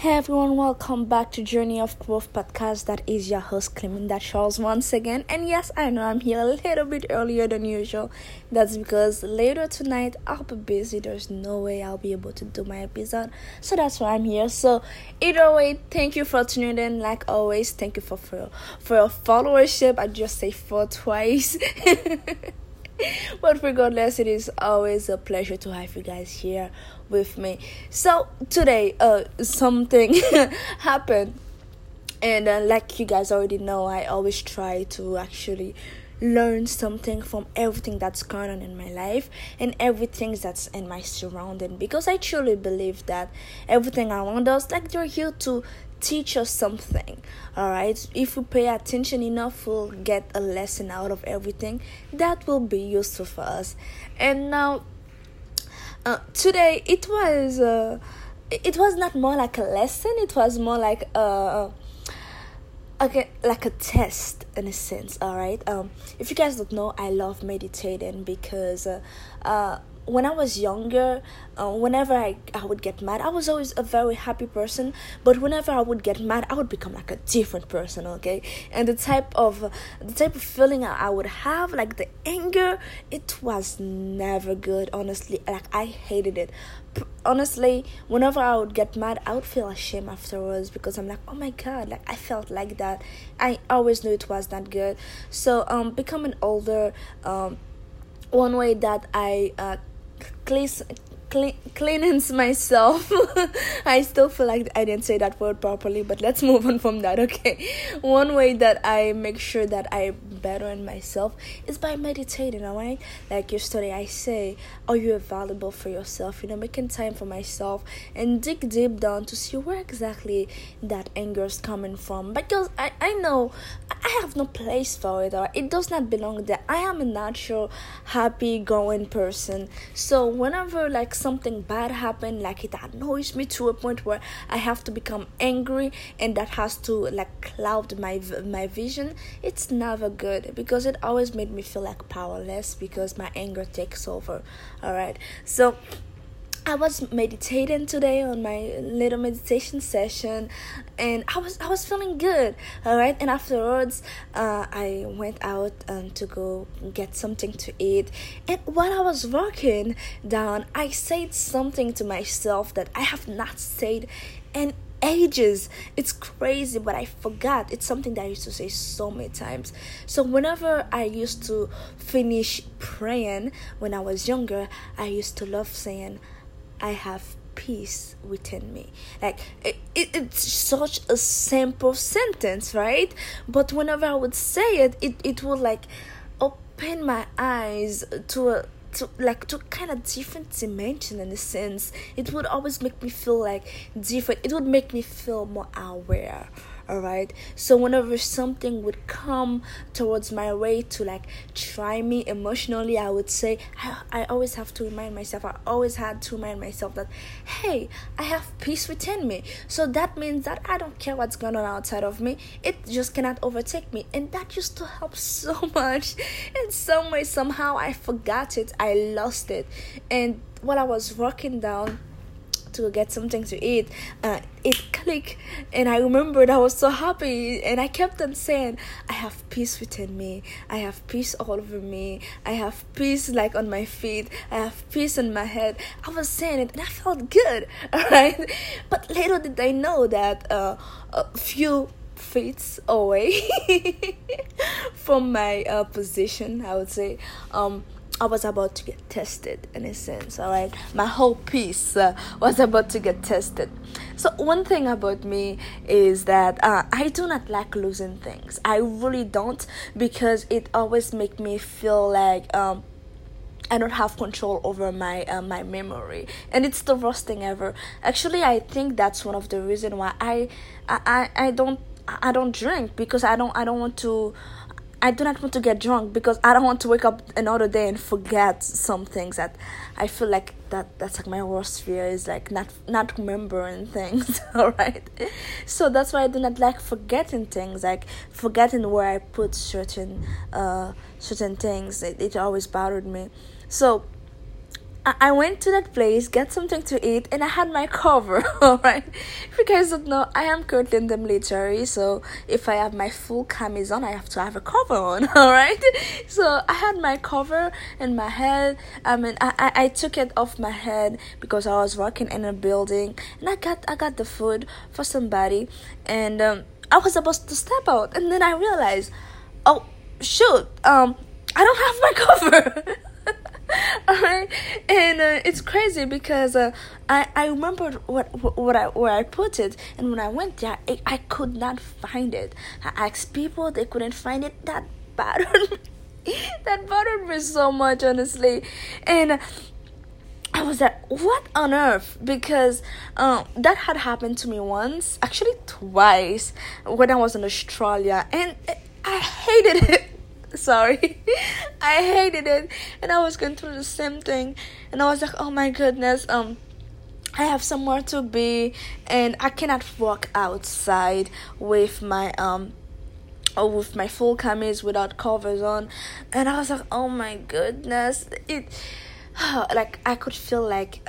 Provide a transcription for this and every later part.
Hey everyone, welcome back to Journey of Growth Podcast. That is your host, Cleminda Charles, once again. And yes, I know I'm here a little bit earlier than usual. That's because later tonight, I'll be busy. There's no way I'll be able to do my episode. So that's why I'm here. So either way, thank you for tuning in. Like always, thank you for your followership. I just say for twice. But regardless, it is always a pleasure to have you guys here with me. So today, something happened, and like you guys already know, I always try to actually learn something from everything that's going on in my life and everything that's in my surrounding, because I truly believe that everything around us, like, they're here to teach us something. All right, if we pay attention enough, we'll get a lesson out of everything that will be useful for us. And now today, it was not more like a lesson, it was more like a test, in a sense. All right, if you guys don't know, I love meditating because when I was younger, whenever I would get mad, I was always a very happy person. But whenever I would get mad, I would become like a different person, okay? And the type of feeling I would have, like the anger, it was never good, honestly. Like, I hated it. Honestly, whenever I would get mad, I would feel ashamed afterwards, because I'm like, oh my God, like, I felt like that. I always knew it was not good. So becoming older, one way that I cleanse myself. I still feel like I didn't say that word properly, but let's move on from that, okay? One way that I make sure that I better in myself is by meditating, alright? Like yesterday, I say, are you valuable for yourself? You know, making time for myself and dig deep down to see where exactly that anger is coming from. Because I know I have no place for it, or it does not belong there. I am a natural, happy-going person. So whenever, like, something bad happened, like, it annoys me to a point where I have to become angry, and that has to, like, cloud my vision, it's never good, because it always made me feel like powerless, because my anger takes over. All right, so I was meditating today on my little meditation session, and I was feeling good, all right? And afterwards, I went out to go get something to eat, and while I was walking down, I said something to myself that I have not said in ages. It's crazy, but I forgot. It's something that I used to say so many times. So whenever I used to finish praying when I was younger, I used to love saying, I have peace within me. Like, it's such a simple sentence, right? But whenever I would say it would, like, open my eyes to kind of different dimension, in a sense. It would always make me feel like different. It would make me feel more aware. All right, so whenever something would come towards my way to, like, try me emotionally, I would say, I always have to remind myself, I always had to remind myself that, hey, I have peace within me. So that means that I don't care what's going on outside of me. It just cannot overtake me. And that used to help so much. In some way, somehow, I forgot it. I lost it. And while I was walking down to get something to eat, it clicked, and I remembered. I was so happy, and I kept on saying, I have peace within me, I have peace all over me, I have peace, like, on my feet, I have peace in my head. I was saying it, and I felt good, alright? But little did I know that a few feet away from my position, I would say, I was about to get tested, in a sense, all right? My whole piece was about to get tested. So one thing about me is that I do not like losing things. I really don't, because it always makes me feel like I don't have control over my memory, and it's the worst thing ever. Actually, I think that's one of the reasons why I don't drink, because I do not want to get drunk, because I don't want to wake up another day and forget some things. That I feel like that's like my worst fear, is like not remembering things, all right? So that's why I do not like forgetting things, like forgetting where I put certain things. It always bothered me. So I went to that place, got something to eat, and I had my cover, alright? If you guys don't know, I am currently in the military, so if I have my full camis on, I have to have a cover on, alright? So I had my cover in my head. I mean, I took it off my head because I was working in a building, and I got the food for somebody, and I was supposed to step out, and then I realized, oh, shoot, I don't have my cover. Alright, and it's crazy because I remembered where I put it, and when I went there, I could not find it. I asked people, they couldn't find it. That bothered me. That bothered me so much, honestly. And I was like, what on earth? Because that had happened to me once, actually twice, when I was in Australia, and I hated it. Sorry, I hated it, and I was going through the same thing, and I was like, oh my goodness, I have somewhere to be, and I cannot walk outside with my full camis without covers on, and I was like, oh my goodness, like I could feel like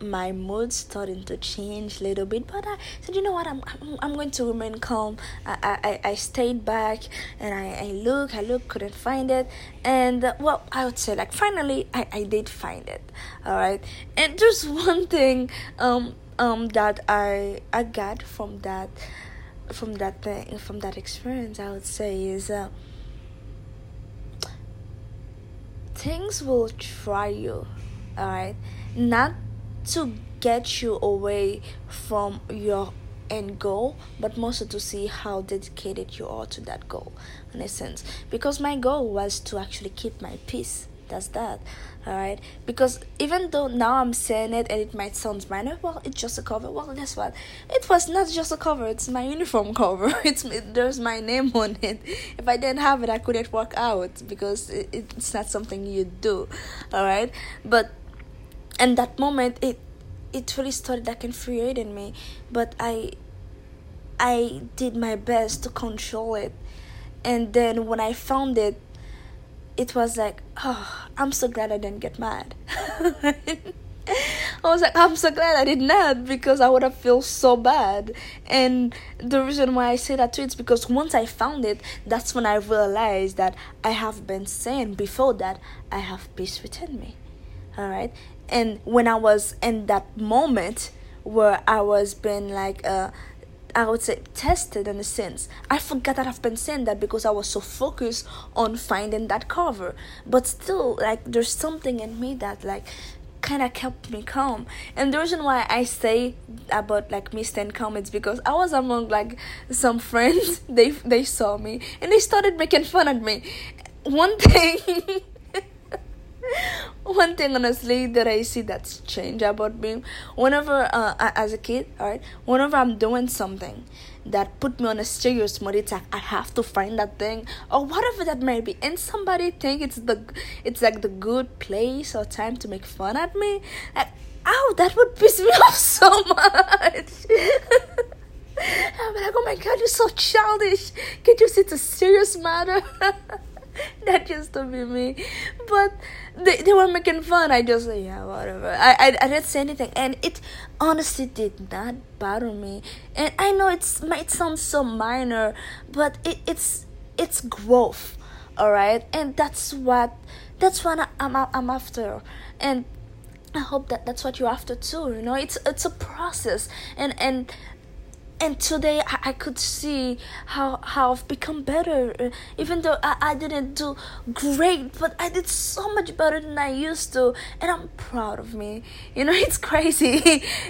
my mood starting to change a little bit, but I said, you know what, I'm going to remain calm. I stayed back, and I looked, couldn't find it, and well, I would say, like, finally I did find it, all right? And just one thing that I got from that experience, I would say, is things will try you, all right, not to get you away from your end goal, but mostly to see how dedicated you are to that goal, in a sense. Because my goal was to actually keep my peace. That's that, all right? Because even though now I'm saying it and it might sound minor, well, it's just a cover. Well, guess what? It was not just a cover. It's my uniform cover. There's my name on it. If I didn't have it, I couldn't walk out, because it's not something you do, all right? But and that moment, it really started like infuriating me, but I did my best to control it, and then when I found it, it was like, oh, I'm so glad I didn't get mad. I was like, I'm so glad I did not, because I would have felt so bad. And the reason why I say that too is because once I found it, that's when I realized that I have been saying before that I have peace within me, all right? And when I was in that moment where I was being like, I would say, tested in a sense, I forgot that I've been saying that because I was so focused on finding that cover. But still, like, there's something in me that, like, kind of kept me calm. And the reason why I say about, like, me staying calm is because I was among, like, some friends. They saw me and they started making fun of me. One thing, honestly, that I see that's changed about me, whenever, as a kid, all right, whenever I'm doing something that put me on a serious mode, it's like, I have to find that thing, or whatever that may be, and somebody think it's like the good place or time to make fun at me, like, ow, that would piss me off so much. I'm like, oh my God, you're so childish. Can't you see it's a serious matter? That used to be me, but they were making fun. I just said, yeah, whatever. I didn't say anything, and it honestly did not bother me. And I know it might sound so minor, but it's growth, all right. And that's what I'm after, and I hope that that's what you're after too. You know, it's a process, And today I could see how I've become better, even though I didn't do great, but I did so much better than I used to, and I'm proud of me. You know, it's crazy.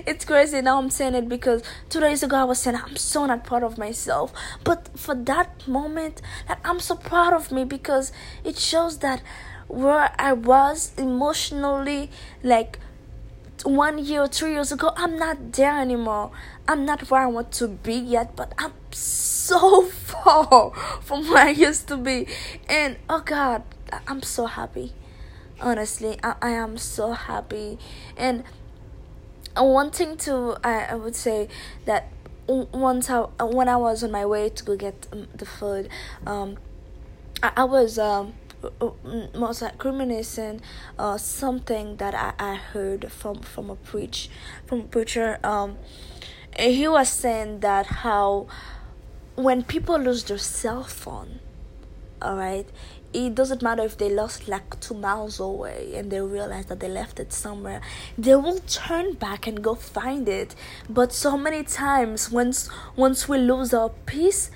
It's crazy. Now I'm saying it because 2 days ago I was saying I'm so not proud of myself, but for that moment, like, I'm so proud of me because it shows that where I was emotionally, like, 1 year or 2 years ago, I'm not there anymore. I'm not where I want to be yet, but I'm so far from where I used to be. And oh God, I'm so happy. Honestly, I am so happy. And one thing too, I would say that once when I was on my way to go get the food, I was most like reminiscing something that I heard from a preacher. He was saying that how when people lose their cell phone, all right, it doesn't matter if they lost like 2 miles away and they realize that they left it somewhere, they will turn back and go find it. But so many times once we lose our peace,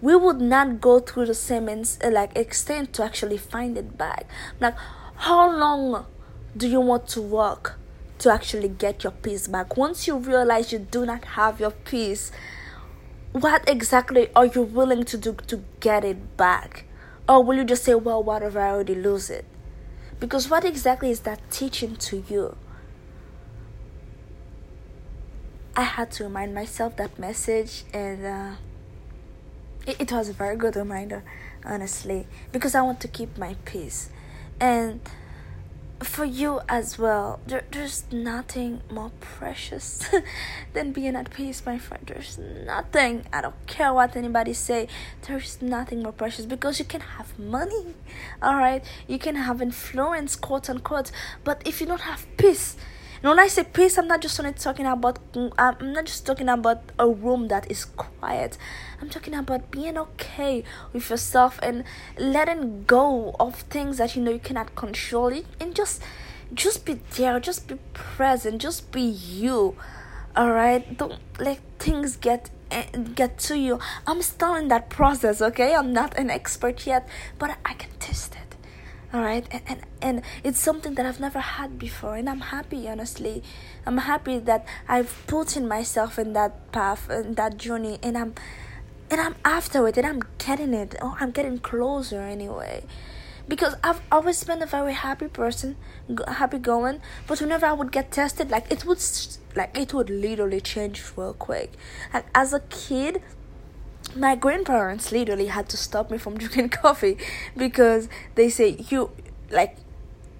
we would not go through the same extent to actually find it back. Like, how long do you want to walk to actually get your peace back? Once you realize you do not have your peace, what exactly are you willing to do to get it back? Or will you just say, well, whatever, I already lose it? Because what exactly is that teaching to you? I had to remind myself that message, and it was a very good reminder, honestly, because I want to keep my peace. And for you as well, there's nothing more precious than being at peace, my friend. There's nothing, I don't care what anybody say, there's nothing more precious, because you can have money, all right? You can have influence, quote unquote, but if you don't have peace, and when I say peace, I'm not just talking about a room that is quiet. I'm talking about being okay with yourself and letting go of things that you know you cannot control, and just be there, just be present, just be you. All right, don't let things get to you. I'm still in that process, okay? I'm not an expert yet, but I can taste it. All right, and it's something that I've never had before, and I'm happy, honestly. I'm happy that I've put in myself in that path, in that journey, and I'm after it, and I'm getting it. Oh, I'm getting closer anyway, because I've always been a very happy person, happy going. But whenever I would get tested, it would literally change real quick. Like, as a kid, my grandparents literally had to stop me from drinking coffee, because they say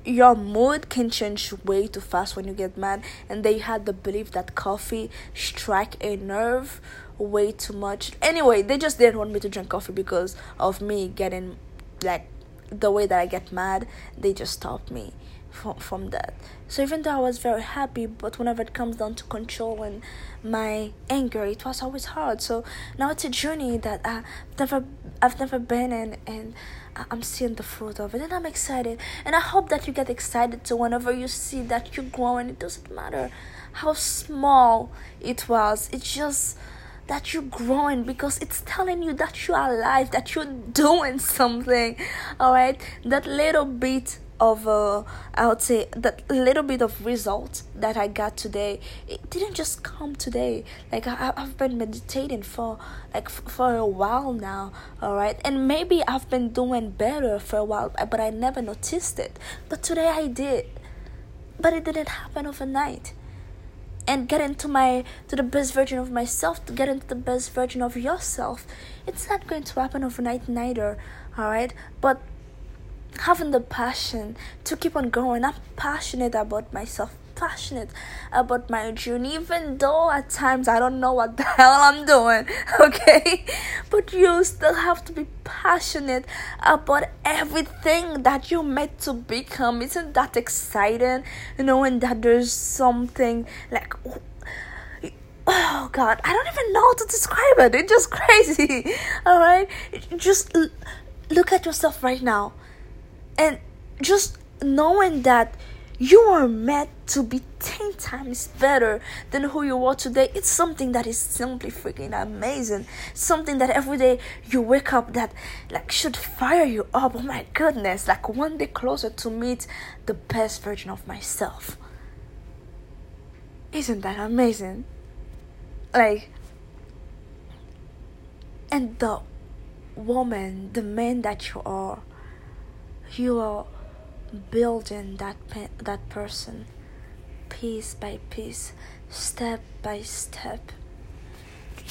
your mood can change way too fast when you get mad, and they had the belief that coffee strike a nerve way too much. Anyway, they just didn't want me to drink coffee because of me getting the way that I get mad. They just stopped me from that. So even though I was very happy, but whenever it comes down to controlling my anger, it was always hard. So now it's a journey that I've never been in, and I'm seeing the fruit of it, and I'm excited. And I hope that you get excited too whenever you see that you're growing. It doesn't matter how small it was. It's just that you're growing, because it's telling you that you are alive, that you're doing something. All right, that little bit of I would say that little bit of result that I got today, it didn't just come today. Like, I've been meditating for a while now, all right? And maybe I've been doing better for a while, but I never noticed it. But today I did. But it didn't happen overnight. And getting to the best version of myself, to get into the best version of yourself, it's not going to happen overnight neither, all right? But having the passion to keep on going. I'm passionate about myself, passionate about my journey, even though at times I don't know what the hell I'm doing, okay? But you still have to be passionate about everything that you're meant to become. Isn't that exciting? Knowing that there's something like, oh God, I don't even know how to describe it. It's just crazy, all right? Just look at yourself right now. And just knowing that you are meant to be 10 times better than who you are today, it's something that is simply freaking amazing. Something that every day you wake up that should fire you up. Oh my goodness, one day closer to meet the best version of myself. Isn't that amazing? And the woman, the man that you are, you are building that person piece by piece, step by step.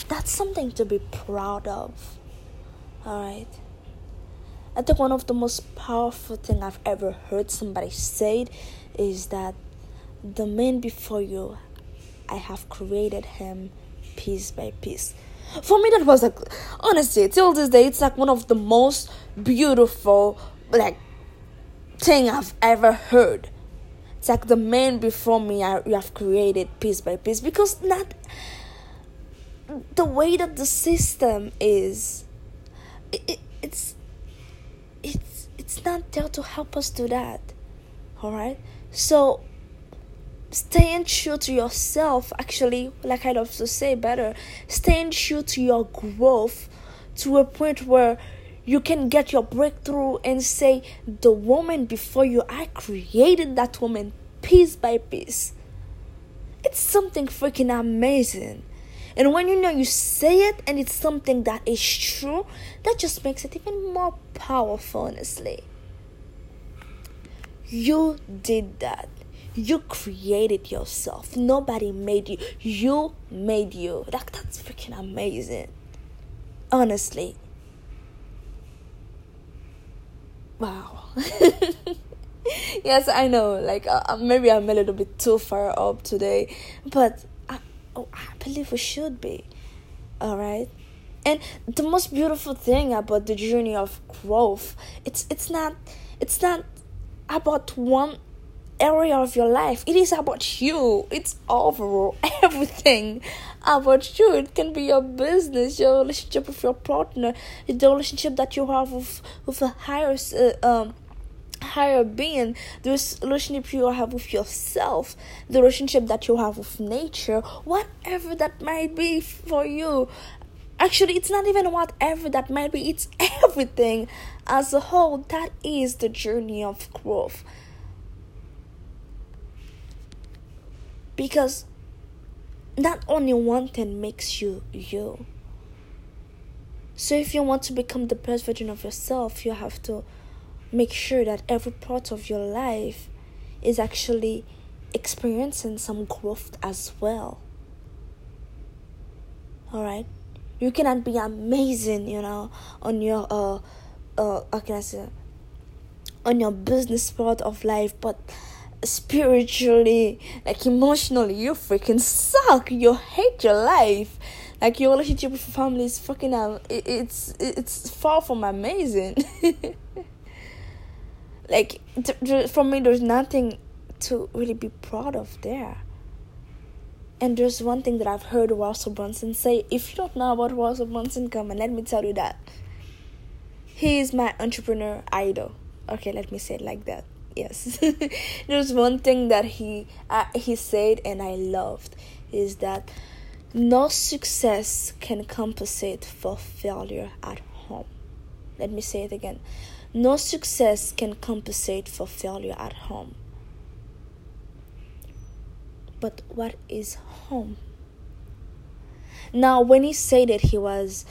That's something to be proud of, all right? I think one of the most powerful thing I've ever heard somebody say is that the man before you, I have created him piece by piece. For me, that was honestly, till this day, it's one of the most beautiful thing I've ever heard. It's like the man before me you have created piece by piece. Because not the way that the system is, it's not there to help us do that. Alright? So staying true to yourself, actually, like I love to say better, staying true to your growth to a point where you can get your breakthrough and say, the woman before you, I created that woman piece by piece. It's something freaking amazing. And when you know you say it and it's something that is true, that just makes it even more powerful, honestly. You did that. You created yourself. Nobody made you. You made you. That's freaking amazing. Honestly. Wow. Yes, I know. Like, maybe I'm a little bit too far up today. But I believe we should be. Alright? And the most beautiful thing about the journey of growth, it's not about one area of your life. It is about you. It's overall everything about you. It can be your business, your relationship with your partner, the relationship that you have with a higher being, the relationship you have with yourself, the relationship that you have with nature, whatever that might be for you. Actually, it's not even whatever that might be. It's everything as a whole. That is the journey of growth. Because not only one thing makes you, you. So if you want to become the best version of yourself, you have to make sure that every part of your life is actually experiencing some growth as well. Alright? You cannot be amazing, on your, on your business part of life, but spiritually, like emotionally, you freaking suck. You hate your life. Like your relationship with your family is fucking it's far from amazing. Like for me, there's nothing to really be proud of there. And there's one thing that I've heard Russell Brunson say. If you don't know about Russell Brunson, come and let me tell you that. He is my entrepreneur idol. Okay, let me say it like that. Yes. There's one thing that he said and I loved, is that no success can compensate for failure at home. Let me say it again. No success can compensate for failure at home. But what is home? Now, when he said it, he was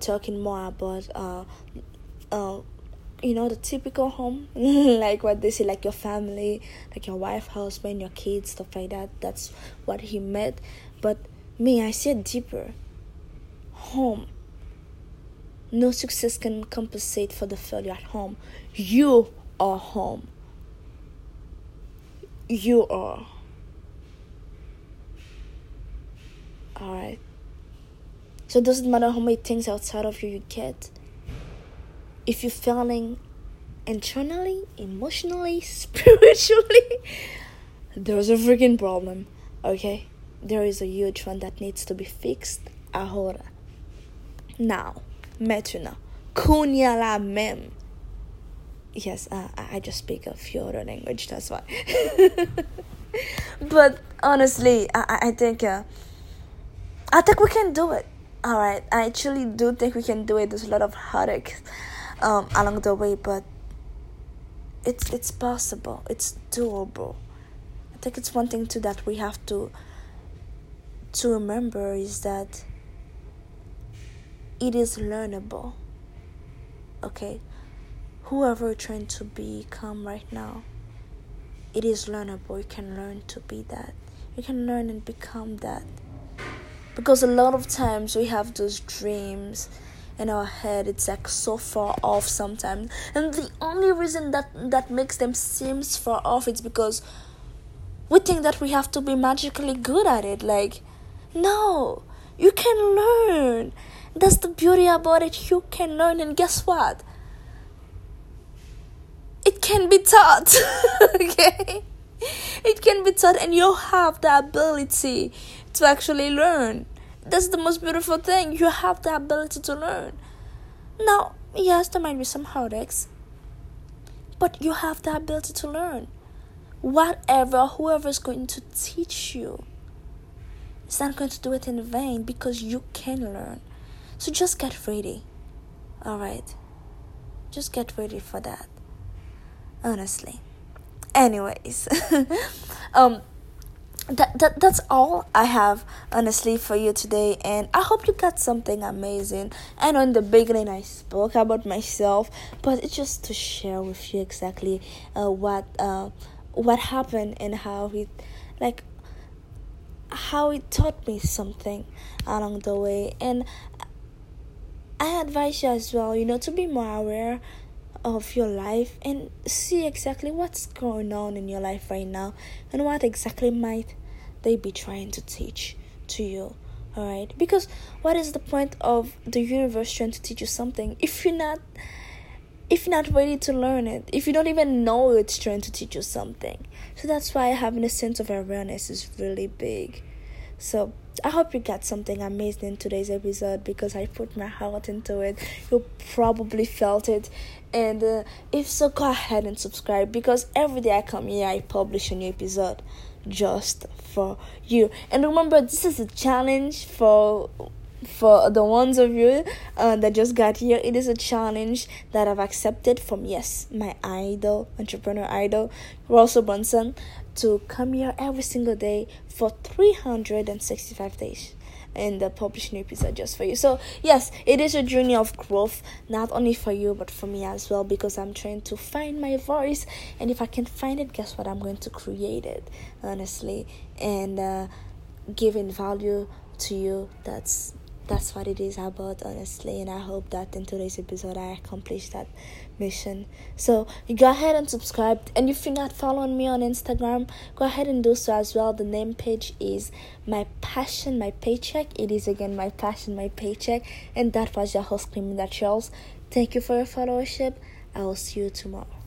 talking more about the typical home, like what they say, like your family, like your wife, husband, your kids, stuff like that. That's what he meant. But me, I see it deeper. Home. No success can compensate for the failure at home. You are home. You are. Alright. So it doesn't matter how many things outside of you get. If you're failing internally, emotionally, spiritually, there's a freaking problem, okay? There is a huge one that needs to be fixed ahora. Now, maintenant, kunya la même. Yes, I just speak a few other language, that's why. But honestly, I think we can do it, all right? I actually do think we can do it. There's a lot of heartache along the way, but it's possible, it's doable. I think it's one thing too that we have to remember is that it is learnable. Okay, whoever you're trying to become right now, it is learnable. You can learn to be that. You can learn and become that. Because a lot of times we have those dreams in our head, it's like so far off sometimes, and the only reason that makes them seem far off is because we think that we have to be magically good at it. Like, no, you can learn. That's the beauty about it. You can learn, and guess what? It can be taught. Okay? It can be taught, and you have the ability to actually learn. That's the most beautiful thing. You have the ability to learn. Now, yes, there might be some heartaches, but you have the ability to learn. Whoever is going to teach you, it's not going to do it in vain, because you can learn. So just get ready. Alright? Just get ready for that. Honestly. Anyways. That's all I have, honestly, for you today. And I hope you got something amazing. I know in the beginning I spoke about myself, but it's just to share with you exactly what happened and how it taught me something along the way. And I advise you as well, to be more aware of your life and see exactly what's going on in your life right now and what exactly might they be trying to teach to you. All right? Because what is the point of the universe trying to teach you something if you're not ready to learn it, if you don't even know it's trying to teach you something? So that's why having a sense of awareness is really big. So I hope you got something amazing in today's episode, because I put my heart into it. You probably felt it. And if so, go ahead and subscribe, because every day I come here, I publish a new episode just for you. And remember, this is a challenge for the ones of you that just got here. It is a challenge that I've accepted from, yes, my idol, entrepreneur idol, Russell Brunson, to come here every single day for 365 days and publish new episode just for you. So yes, it is a journey of growth, not only for you but for me as well, because I'm trying to find my voice, and if I can find it, guess what, I'm going to create it, honestly, and giving value to you. That's what it is about, honestly, and I hope that in today's episode I accomplished that mission. So go ahead and subscribe, and if you're not following me on Instagram, go ahead and do so as well. The name page is My Passion, My Paycheck. It is again My Passion, My Paycheck. And that was your host, Clementine Charles. Thank you for your followership. I will see you tomorrow.